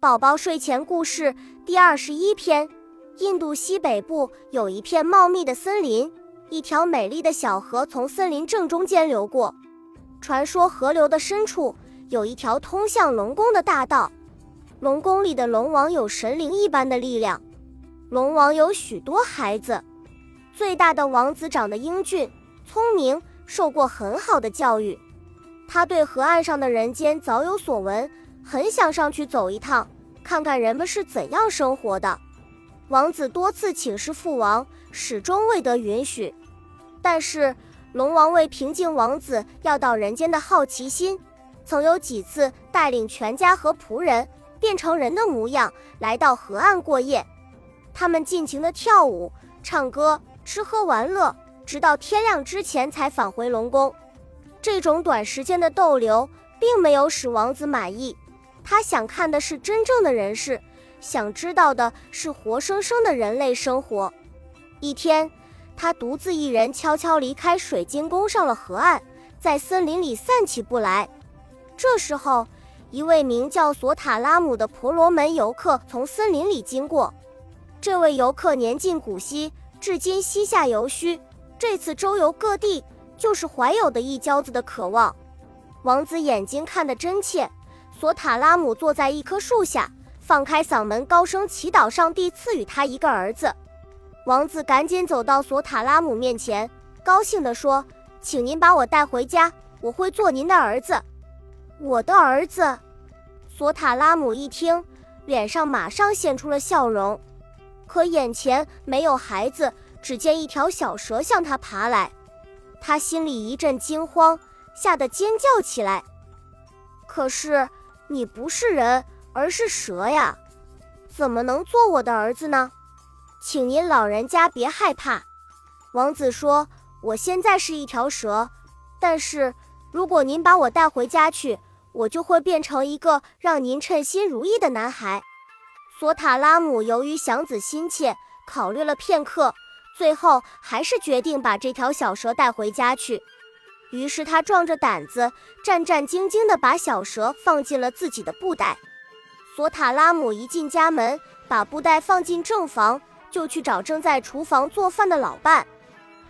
宝宝睡前故事第21篇。印度西北部有一片茂密的森林，一条美丽的小河从森林正中间流过。传说河流的深处有一条通向龙宫的大道。龙宫里的龙王有神灵一般的力量。龙王有许多孩子，最大的王子长得英俊聪明，受过很好的教育。他对河岸上的人间早有所闻，很想上去走一趟，看看人们是怎样生活的。王子多次请示父王，始终未得允许。但是龙王为平静王子要到人间的好奇心，曾有几次带领全家和仆人变成人的模样来到河岸过夜。他们尽情地跳舞唱歌吃喝玩乐，直到天亮之前才返回龙宫。这种短时间的逗留并没有使王子满意，他想看的是真正的人世，想知道的是活生生的人类生活。一天，他独自一人悄悄离开水晶宫，上了河岸，在森林里散起步来。这时候，一位名叫索塔拉姆的婆罗门游客从森林里经过。这位游客年近古稀，至今膝下犹虚，这次周游各地就是怀有的一骄子的渴望。王子眼睛看得真切，索塔拉姆坐在一棵树下，放开嗓门高声祈祷上帝赐予他一个儿子。王子赶紧走到索塔拉姆面前，高兴地说，请您把我带回家，我会做您的儿子。我的儿子？索塔拉姆一听，脸上马上现出了笑容。可眼前没有孩子，只见一条小蛇向他爬来。他心里一阵惊慌，吓得尖叫起来。可是你不是人，而是蛇呀，怎么能做我的儿子呢？请您老人家别害怕。王子说，我现在是一条蛇，但是如果您把我带回家去，我就会变成一个让您称心如意的男孩。索塔拉姆由于想子心切，考虑了片刻，最后还是决定把这条小蛇带回家去。于是他壮着胆子，战战兢兢地把小蛇放进了自己的布袋。索塔拉姆一进家门，把布袋放进正房，就去找正在厨房做饭的老伴。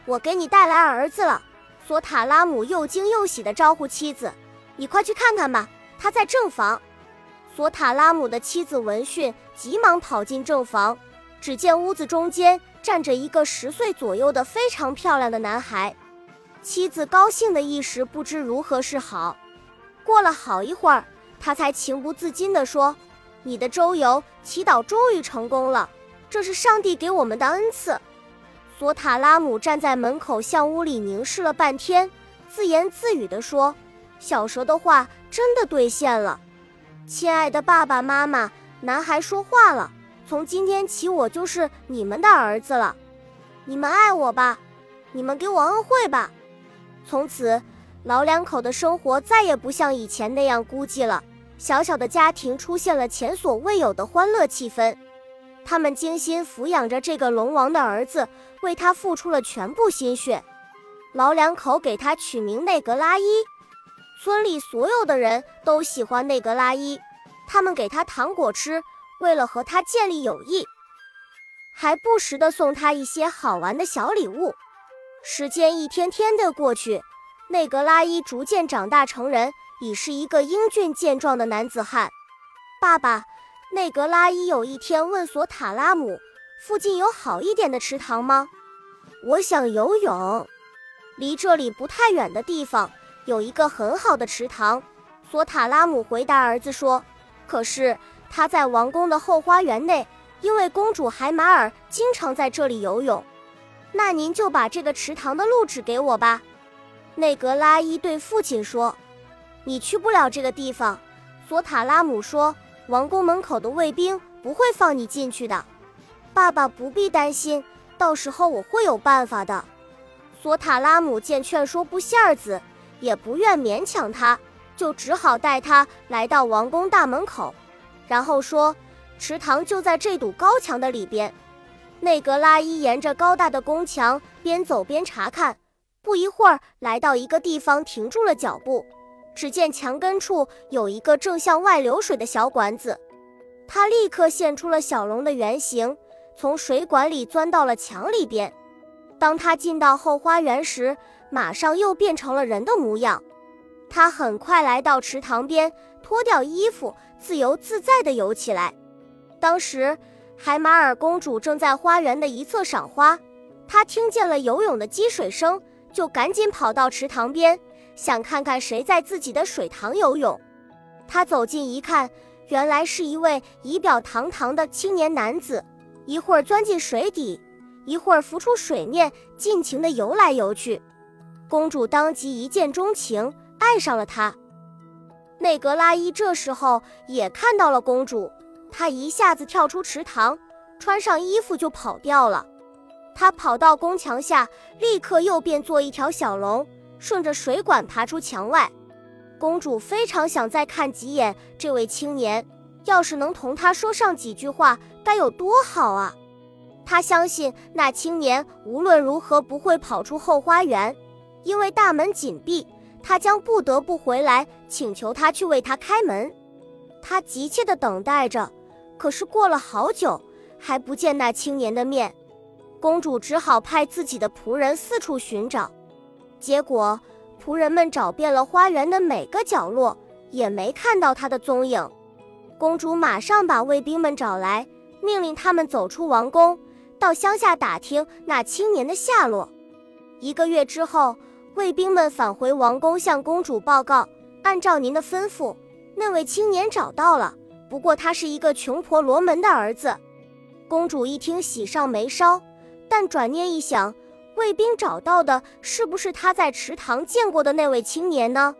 我给你带来儿子了。索塔拉姆又惊又喜地招呼妻子，你快去看看吧，他在正房。索塔拉姆的妻子闻讯，急忙跑进正房，只见屋子中间站着一个10岁左右的非常漂亮的男孩。妻子高兴的一时不知如何是好。过了好一会儿，他才情不自禁地说，你的周游祈祷终于成功了，这是上帝给我们的恩赐。索塔拉姆站在门口向屋里凝视了半天，自言自语地说，小蛇的话真的兑现了。亲爱的爸爸妈妈，男孩说话了，从今天起我就是你们的儿子了。你们爱我吧，你们给我恩惠吧。从此，老两口的生活再也不像以前那样孤寂了，小小的家庭出现了前所未有的欢乐气氛。他们精心抚养着这个龙王的儿子，为他付出了全部心血。老两口给他取名内格拉伊，村里所有的人都喜欢内格拉伊，他们给他糖果吃，为了和他建立友谊，还不时地送他一些好玩的小礼物。时间一天天的过去，内格拉伊逐渐长大成人，已是一个英俊健壮的男子汉。爸爸，内格拉伊有一天问索塔拉姆，附近有好一点的池塘吗？我想游泳。离这里不太远的地方有一个很好的池塘，索塔拉姆回答儿子说，可是他在王宫的后花园内，因为公主海马尔经常在这里游泳。那您就把这个池塘的路指给我吧。内格拉伊对父亲说，你去不了这个地方。索塔拉姆说，王宫门口的卫兵不会放你进去的。爸爸不必担心，到时候我会有办法的。索塔拉姆见劝说不下子，也不愿勉强他，就只好带他来到王宫大门口，然后说，池塘就在这堵高墙的里边。内格拉伊沿着高大的宫墙边走边查看，不一会儿来到一个地方停住了脚步，只见墙根处有一个正向外流水的小管子。他立刻现出了小龙的原形，从水管里钻到了墙里边。当他进到后花园时，马上又变成了人的模样。他很快来到池塘边，脱掉衣服，自由自在地游起来。当时海马尔公主正在花园的一侧赏花，她听见了游泳的积水声，就赶紧跑到池塘边，想看看谁在自己的水塘游泳。她走近一看，原来是一位仪表堂堂的青年男子，一会儿钻进水底，一会儿浮出水面，尽情地游来游去。公主当即一见钟情，爱上了他。内格拉伊这时候也看到了公主，他一下子跳出池塘，穿上衣服就跑掉了。他跑到宫墙下，立刻又变作一条小龙，顺着水管爬出墙外。公主非常想再看几眼这位青年，要是能同他说上几句话该有多好啊！她相信那青年无论如何不会跑出后花园，因为大门紧闭，他将不得不回来请求他去为他开门。他急切地等待着，可是过了好久还不见那青年的面。公主只好派自己的仆人四处寻找，结果仆人们找遍了花园的每个角落，也没看到他的踪影。公主马上把卫兵们找来，命令他们走出王宫，到乡下打听那青年的下落。1个月之后，卫兵们返回王宫，向公主报告，按照您的吩咐，那位青年找到了，不过他是一个穷婆罗门的儿子。公主一听喜上眉梢，但转念一想，卫兵找到的是不是他在池塘见过的那位青年呢？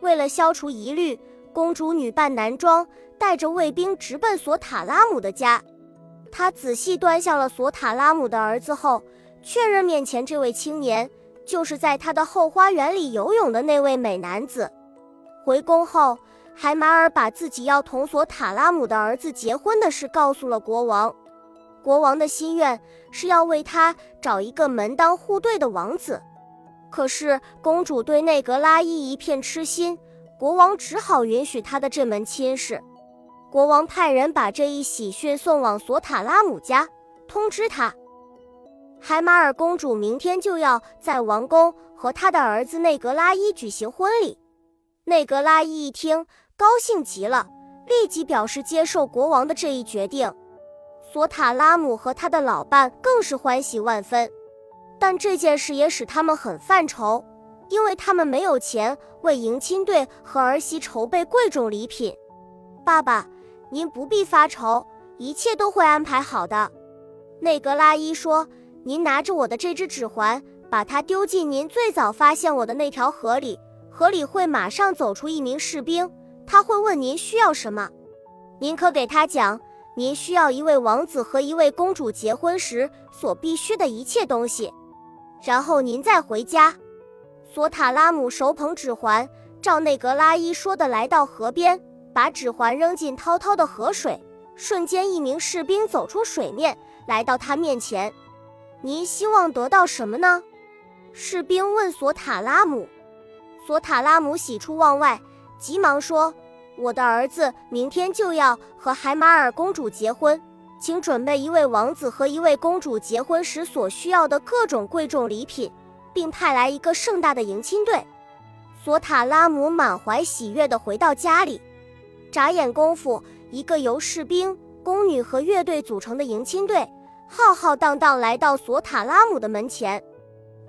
为了消除疑虑，公主女扮男装，带着卫兵直奔索塔拉姆的家。她仔细端详了索塔拉姆的儿子后，确认面前这位青年就是在他的后花园里游泳的那位美男子。回宫后，海马尔把自己要同索塔拉姆的儿子结婚的事告诉了国王。国王的心愿是要为他找一个门当户对的王子，可是公主对内格拉伊一片痴心，国王只好允许他的这门亲事。国王派人把这一喜讯送往索塔拉姆家，通知他海马尔公主明天就要在王宫和她的儿子内格拉伊举行婚礼。内格拉伊一听高兴极了，立即表示接受国王的这一决定。索塔拉姆和他的老伴更是欢喜万分，但这件事也使他们很犯愁，因为他们没有钱为迎亲队和儿媳筹备贵重礼品。爸爸，您不必发愁，一切都会安排好的。内格拉伊说，您拿着我的这只指环，把它丢进您最早发现我的那条河里，河里会马上走出一名士兵，他会问您需要什么。您可给他讲，您需要一位王子和一位公主结婚时所必须的一切东西，然后您再回家。索塔拉姆手捧指环，照内格拉伊说的来到河边，把指环扔进滔滔的河水，瞬间一名士兵走出水面，来到他面前。您希望得到什么呢？士兵问索塔拉姆。索塔拉姆喜出望外，急忙说，我的儿子明天就要和海马尔公主结婚，请准备一位王子和一位公主结婚时所需要的各种贵重礼品，并派来一个盛大的迎亲队。索塔拉姆满怀喜悦地回到家里，眨眼功夫，一个由士兵、宫女和乐队组成的迎亲队浩浩荡荡来到索塔拉姆的门前。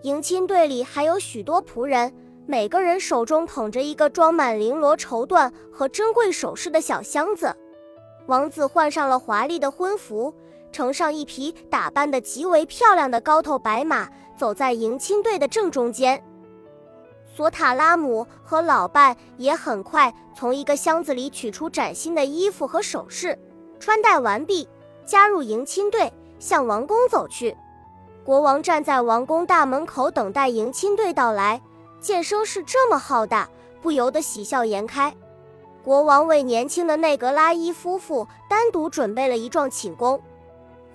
迎亲队里还有许多仆人，每个人手中捧着一个装满绫罗绸缎和珍贵首饰的小箱子。王子换上了华丽的婚服，乘上一匹打扮得极为漂亮的高头白马，走在迎亲队的正中间。索塔拉姆和老伴也很快从一个箱子里取出崭新的衣服和首饰，穿戴完毕，加入迎亲队，向王宫走去。国王站在王宫大门口等待迎亲队到来，见声势这么浩大，不由得喜笑颜开。国王为年轻的内格拉伊夫妇单独准备了一幢寝宫。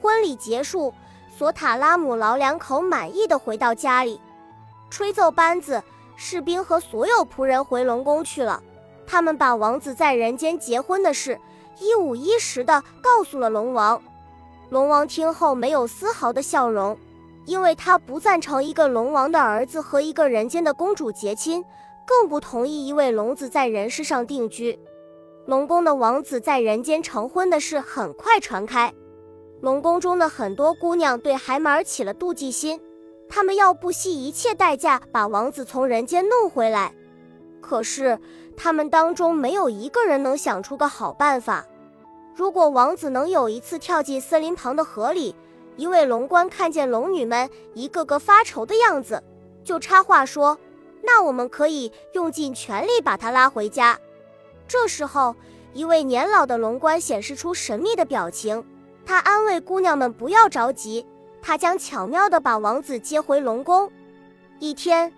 婚礼结束，索塔拉姆老两口满意地回到家里，吹奏班子，士兵和所有仆人回龙宫去了。他们把王子在人间结婚的事一五一十地告诉了龙王。龙王听后没有丝毫的笑容，因为他不赞成一个龙王的儿子和一个人间的公主结亲，更不同意一位龙子在人世上定居。龙宫的王子在人间成婚的事很快传开，龙宫中的很多姑娘对孩满儿起了妒忌心，她们要不惜一切代价把王子从人间弄回来。可是他们当中没有一个人能想出个好办法。如果王子能有一次跳进森林旁的河里，一位龙官看见龙女们一个个发愁的样子，就插话说，那我们可以用尽全力把他拉回家。这时候一位年老的龙官显示出神秘的表情，他安慰姑娘们不要着急，他将巧妙地把王子接回龙宫。一天，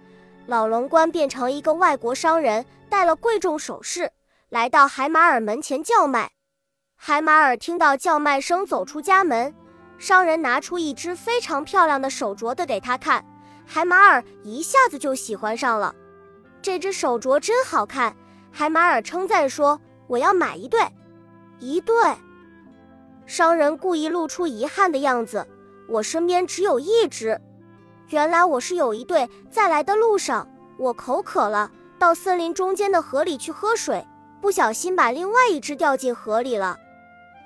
老龙官变成一个外国商人，带了贵重首饰来到海马尔门前叫卖。海马尔听到叫卖声走出家门，商人拿出一只非常漂亮的手镯的给他看，海马尔一下子就喜欢上了。这只手镯真好看，海马尔称赞说，我要买一对。一对？商人故意露出遗憾的样子，我身边只有一只。原来我是有一对，在来的路上我口渴了，到森林中间的河里去喝水，不小心把另外一只掉进河里了。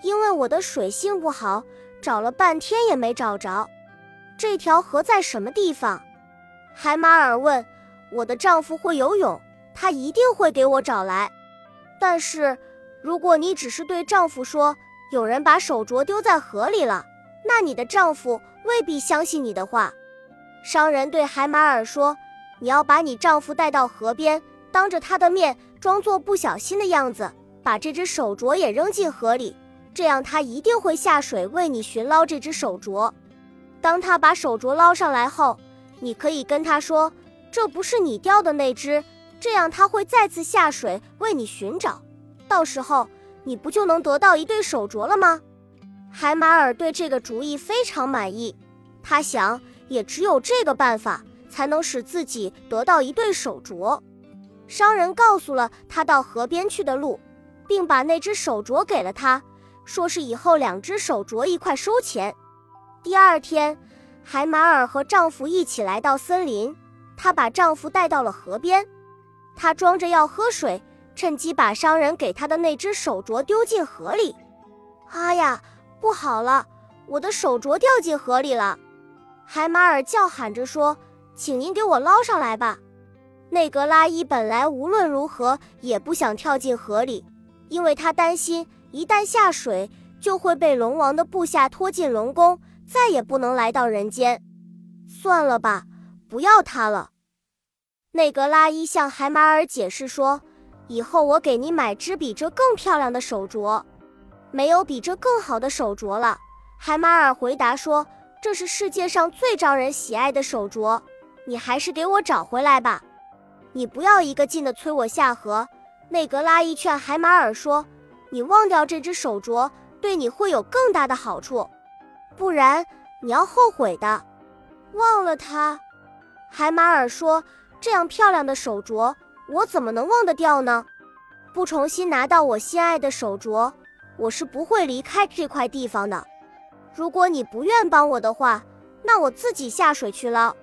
因为我的水性不好，找了半天也没找着。这条河在什么地方？海马尔问。我的丈夫会游泳，他一定会给我找来。但是如果你只是对丈夫说有人把手镯丢在河里了，那你的丈夫未必相信你的话。商人对海马尔说，你要把你丈夫带到河边，当着他的面装作不小心的样子，把这只手镯也扔进河里，这样他一定会下水为你寻捞这只手镯。当他把手镯捞上来后，你可以跟他说，这不是你掉的那只，这样他会再次下水为你寻找，到时候你不就能得到一对手镯了吗？海马尔对这个主意非常满意，他想也只有这个办法才能使自己得到一对手镯。商人告诉了他到河边去的路，并把那只手镯给了他，说是以后两只手镯一块收钱。第二天，海马尔和丈夫一起来到森林，她把丈夫带到了河边。她装着要喝水，趁机把商人给她的那只手镯丢进河里。哎呀，不好了，我的手镯掉进河里了。海马尔叫喊着说，请您给我捞上来吧。内格拉伊本来无论如何也不想跳进河里，因为她担心一旦下水就会被龙王的部下拖进龙宫，再也不能来到人间。算了吧，不要他了。内格拉伊向海马尔解释说，以后我给你买只比这更漂亮的手镯。没有比这更好的手镯了，海马尔回答说，这是世界上最招人喜爱的手镯，你还是给我找回来吧。你不要一个劲地催我下河，内格拉伊劝海马尔说，你忘掉这只手镯对你会有更大的好处，不然你要后悔的。忘了它？海马尔说，这样漂亮的手镯我怎么能忘得掉呢？不重新拿到我心爱的手镯，我是不会离开这块地方的。如果你不愿帮我的话，那我自己下水去捞。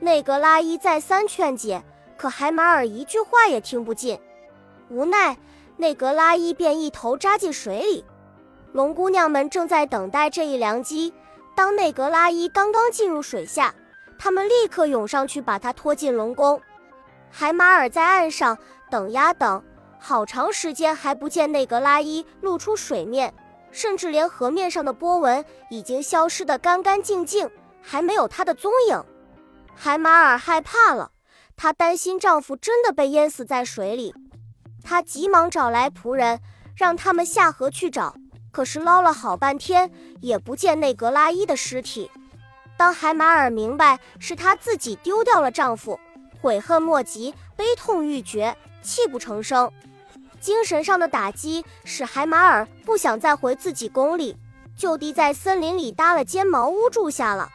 内格拉伊再三劝解，可海马尔一句话也听不进。无奈，内格拉伊便一头扎进水里。龙姑娘们正在等待这一良机，当内格拉伊刚刚进入水下，她们立刻涌上去把她拖进龙宫。海马尔在岸上等呀等，好长时间还不见内格拉伊露出水面，甚至连河面上的波纹已经消失得干干净净，还没有她的踪影。海马尔害怕了，她担心丈夫真的被淹死在水里，她急忙找来仆人，让他们下河去找。可是捞了好半天也不见内格拉伊的尸体。当海马尔明白是她自己丢掉了丈夫，悔恨莫及，悲痛欲绝，泣不成声。精神上的打击使海马尔不想再回自己宫里，就地在森林里搭了间茅屋住下了。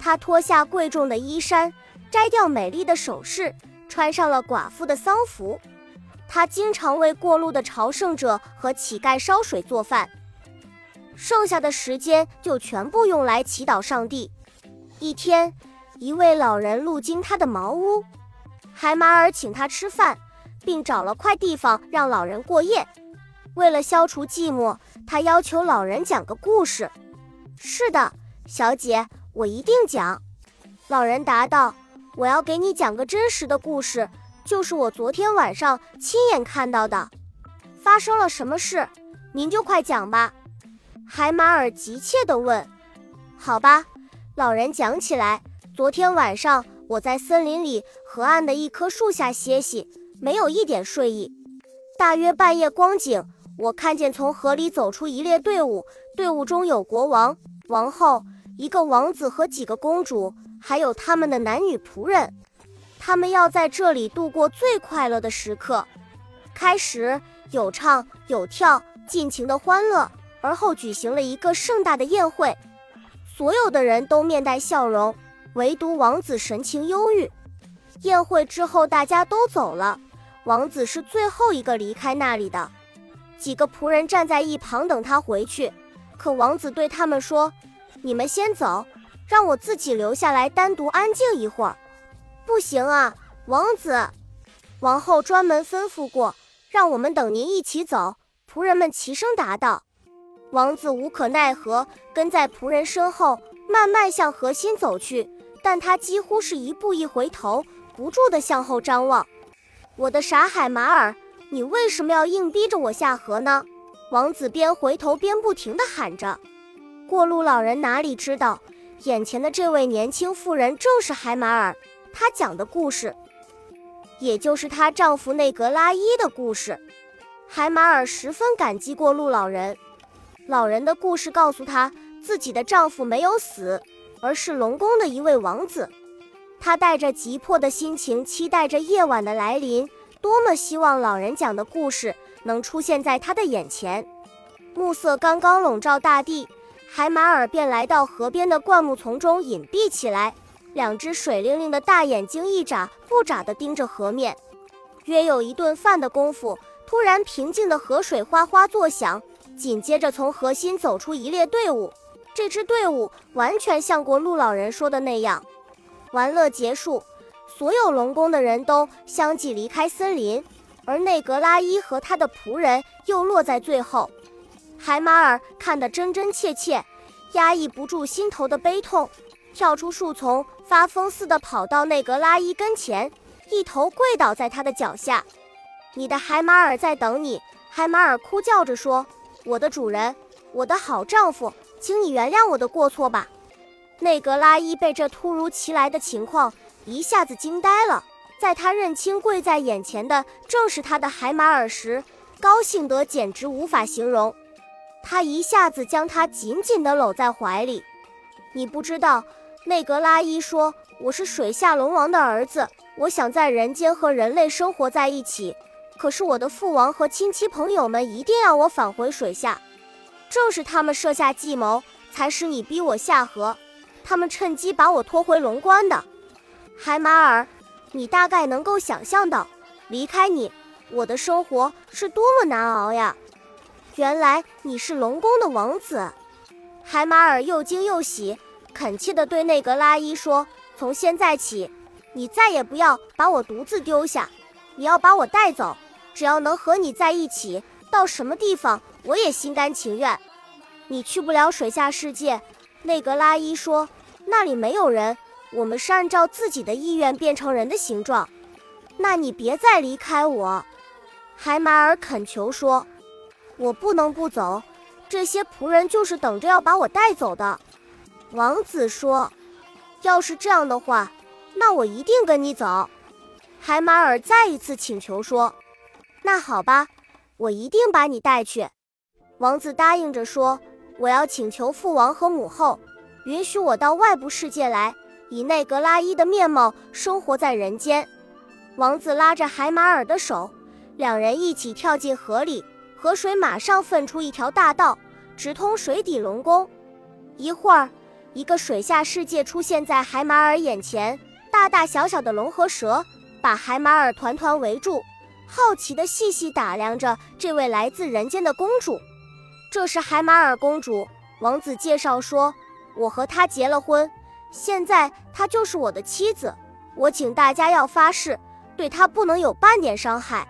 她脱下贵重的衣衫，摘掉美丽的首饰，穿上了寡妇的丧服。他经常为过路的朝圣者和乞丐烧水做饭，剩下的时间就全部用来祈祷上帝。一天，一位老人路经他的茅屋，海马尔请他吃饭，并找了块地方让老人过夜。为了消除寂寞，他要求老人讲个故事。是的，小姐，我一定讲。老人答道，我要给你讲个真实的故事，就是我昨天晚上亲眼看到的。发生了什么事？您就快讲吧。海马尔急切地问。好吧，老人讲起来，昨天晚上我在森林里河岸的一棵树下歇息，没有一点睡意。大约半夜光景，我看见从河里走出一列队伍，队伍中有国王、王后、一个王子和几个公主，还有他们的男女仆人。他们要在这里度过最快乐的时刻。开始有唱有跳，尽情的欢乐，而后举行了一个盛大的宴会。所有的人都面带笑容，唯独王子神情忧郁。宴会之后大家都走了，王子是最后一个离开那里的。几个仆人站在一旁等他回去，可王子对他们说，你们先走，让我自己留下来单独安静一会儿。不行啊，王子，王后专门吩咐过，让我们等您一起走。仆人们齐声答道。王子无可奈何，跟在仆人身后，慢慢向河心走去，但他几乎是一步一回头，不住地向后张望。我的傻海马尔，你为什么要硬逼着我下河呢？王子边回头边不停地喊着。过路老人哪里知道，眼前的这位年轻妇人正是海马尔。她讲的故事，也就是她丈夫内格拉伊的故事。海马尔十分感激过路老人，老人的故事告诉她，自己的丈夫没有死，而是龙宫的一位王子。她带着急迫的心情，期待着夜晚的来临，多么希望老人讲的故事能出现在她的眼前。暮色刚刚笼罩大地，海马尔便来到河边的灌木丛中隐蔽起来，两只水灵灵的大眼睛一眨不眨地盯着河面。约有一顿饭的功夫，突然平静的河水哗哗作响，紧接着从河心走出一列队伍。这支队伍完全像过路老人说的那样。玩乐结束，所有龙宫的人都相继离开森林，而内格拉伊和他的仆人又落在最后。海马尔看得真真切切，压抑不住心头的悲痛，跳出树丛，发疯似的跑到内格拉伊跟前，一头跪倒在他的脚下。你的海马尔在等你。海马尔哭叫着说，我的主人，我的好丈夫，请你原谅我的过错吧。内格拉伊被这突如其来的情况一下子惊呆了，在他认清跪在眼前的正是他的海马尔时，高兴得简直无法形容。他一下子将他紧紧地搂在怀里。你不知道，内格拉伊说，我是水下龙王的儿子，我想在人间和人类生活在一起，可是我的父王和亲戚朋友们一定要我返回水下。正是他们设下计谋，才使你逼我下河，他们趁机把我拖回龙关的。海马尔，你大概能够想象到，离开你，我的生活是多么难熬呀。原来你是龙宫的王子。海马尔又惊又喜，恳切地对内格拉伊说，从现在起，你再也不要把我独自丢下，你要把我带走，只要能和你在一起，到什么地方我也心甘情愿。你去不了水下世界，内格拉伊说，那里没有人，我们是按照自己的意愿变成人的形状。那你别再离开我。海马尔恳求说，我不能不走，这些仆人就是等着要把我带走的。王子说，要是这样的话，那我一定跟你走。海马尔再一次请求说，那好吧，我一定把你带去。王子答应着说，我要请求父王和母后允许我到外部世界来，以内格拉伊的面貌生活在人间。王子拉着海马尔的手，两人一起跳进河里，河水马上分出一条大道，直通水底龙宫。一会儿，一个水下世界出现在海马尔眼前，大大小小的龙和蛇把海马尔团团围住，好奇地细细打量着这位来自人间的公主。这时海马尔公主，王子介绍说，我和她结了婚，现在她就是我的妻子，我请大家要发誓，对她不能有半点伤害。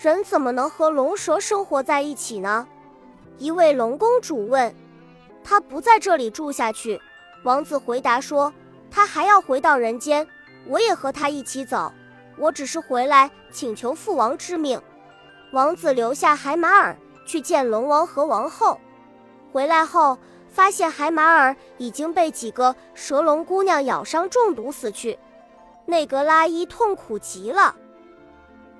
人怎么能和龙蛇生活在一起呢？一位龙公主问。她不在这里住下去，王子回答说，她还要回到人间，我也和她一起走，我只是回来请求父王之命。王子留下海马尔去见龙王和王后，回来后发现海马尔已经被几个蛇龙姑娘咬伤中毒死去。内格拉伊痛苦极了，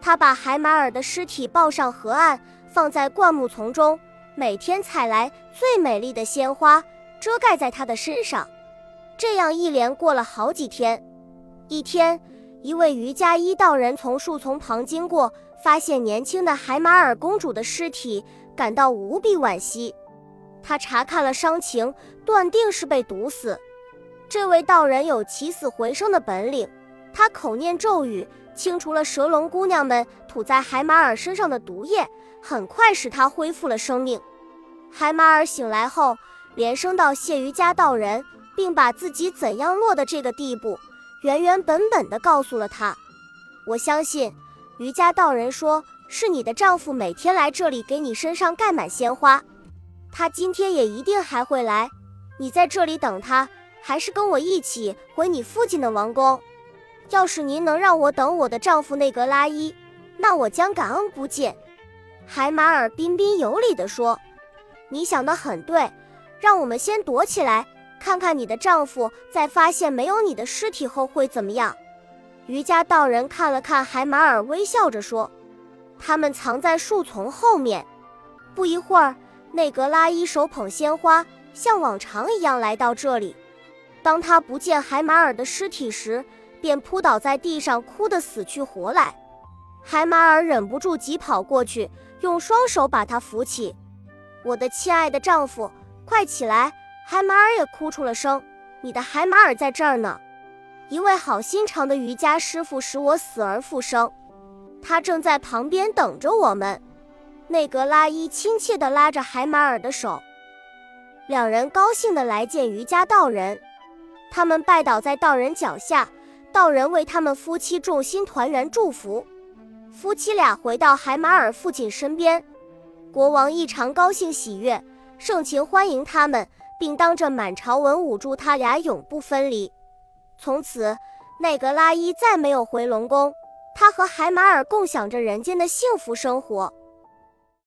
他把海马尔的尸体抱上河岸，放在灌木丛中，每天采来最美丽的鲜花遮盖在他的身上。这样一连过了好几天。一天，一位瑜伽医道人从树丛旁经过，发现年轻的海马尔公主的尸体，感到无比惋惜。他查看了伤情，断定是被毒死。这位道人有起死回生的本领，他口念咒语，清除了蛇龙姑娘们吐在海马尔身上的毒液，很快使她恢复了生命。海马尔醒来后，连声道谢瑜伽道人，并把自己怎样落的这个地步原原本本地告诉了他。我相信瑜伽道人说，是你的丈夫每天来这里给你身上盖满鲜花，他今天也一定还会来，你在这里等他，还是跟我一起回你父亲的王宫。要是您能让我等我的丈夫内格拉伊，那我将感恩不尽。海马尔彬彬有礼地说，你想得很对，让我们先躲起来，看看你的丈夫在发现没有你的尸体后会怎么样。瑜伽道人看了看海马尔，微笑着说。他们藏在树丛后面。不一会儿，内格拉伊手捧鲜花，像往常一样来到这里。当他不见海马尔的尸体时，便扑倒在地上，哭得死去活来。海马尔忍不住急跑过去，用双手把他扶起。我的亲爱的丈夫，快起来！海马尔也哭出了声，你的海马尔在这儿呢。一位好心肠的瑜伽师傅使我死而复生，他正在旁边等着我们。内格拉伊亲切地拉着海马尔的手，两人高兴地来见瑜伽道人。他们拜倒在道人脚下，道人为他们夫妻众心团圆祝福。夫妻俩回到海马尔父亲身边，国王异常高兴喜悦，盛情欢迎他们，并当着满朝文武祝他俩永不分离。从此，内格拉伊再没有回龙宫，他和海马尔共享着人间的幸福生活。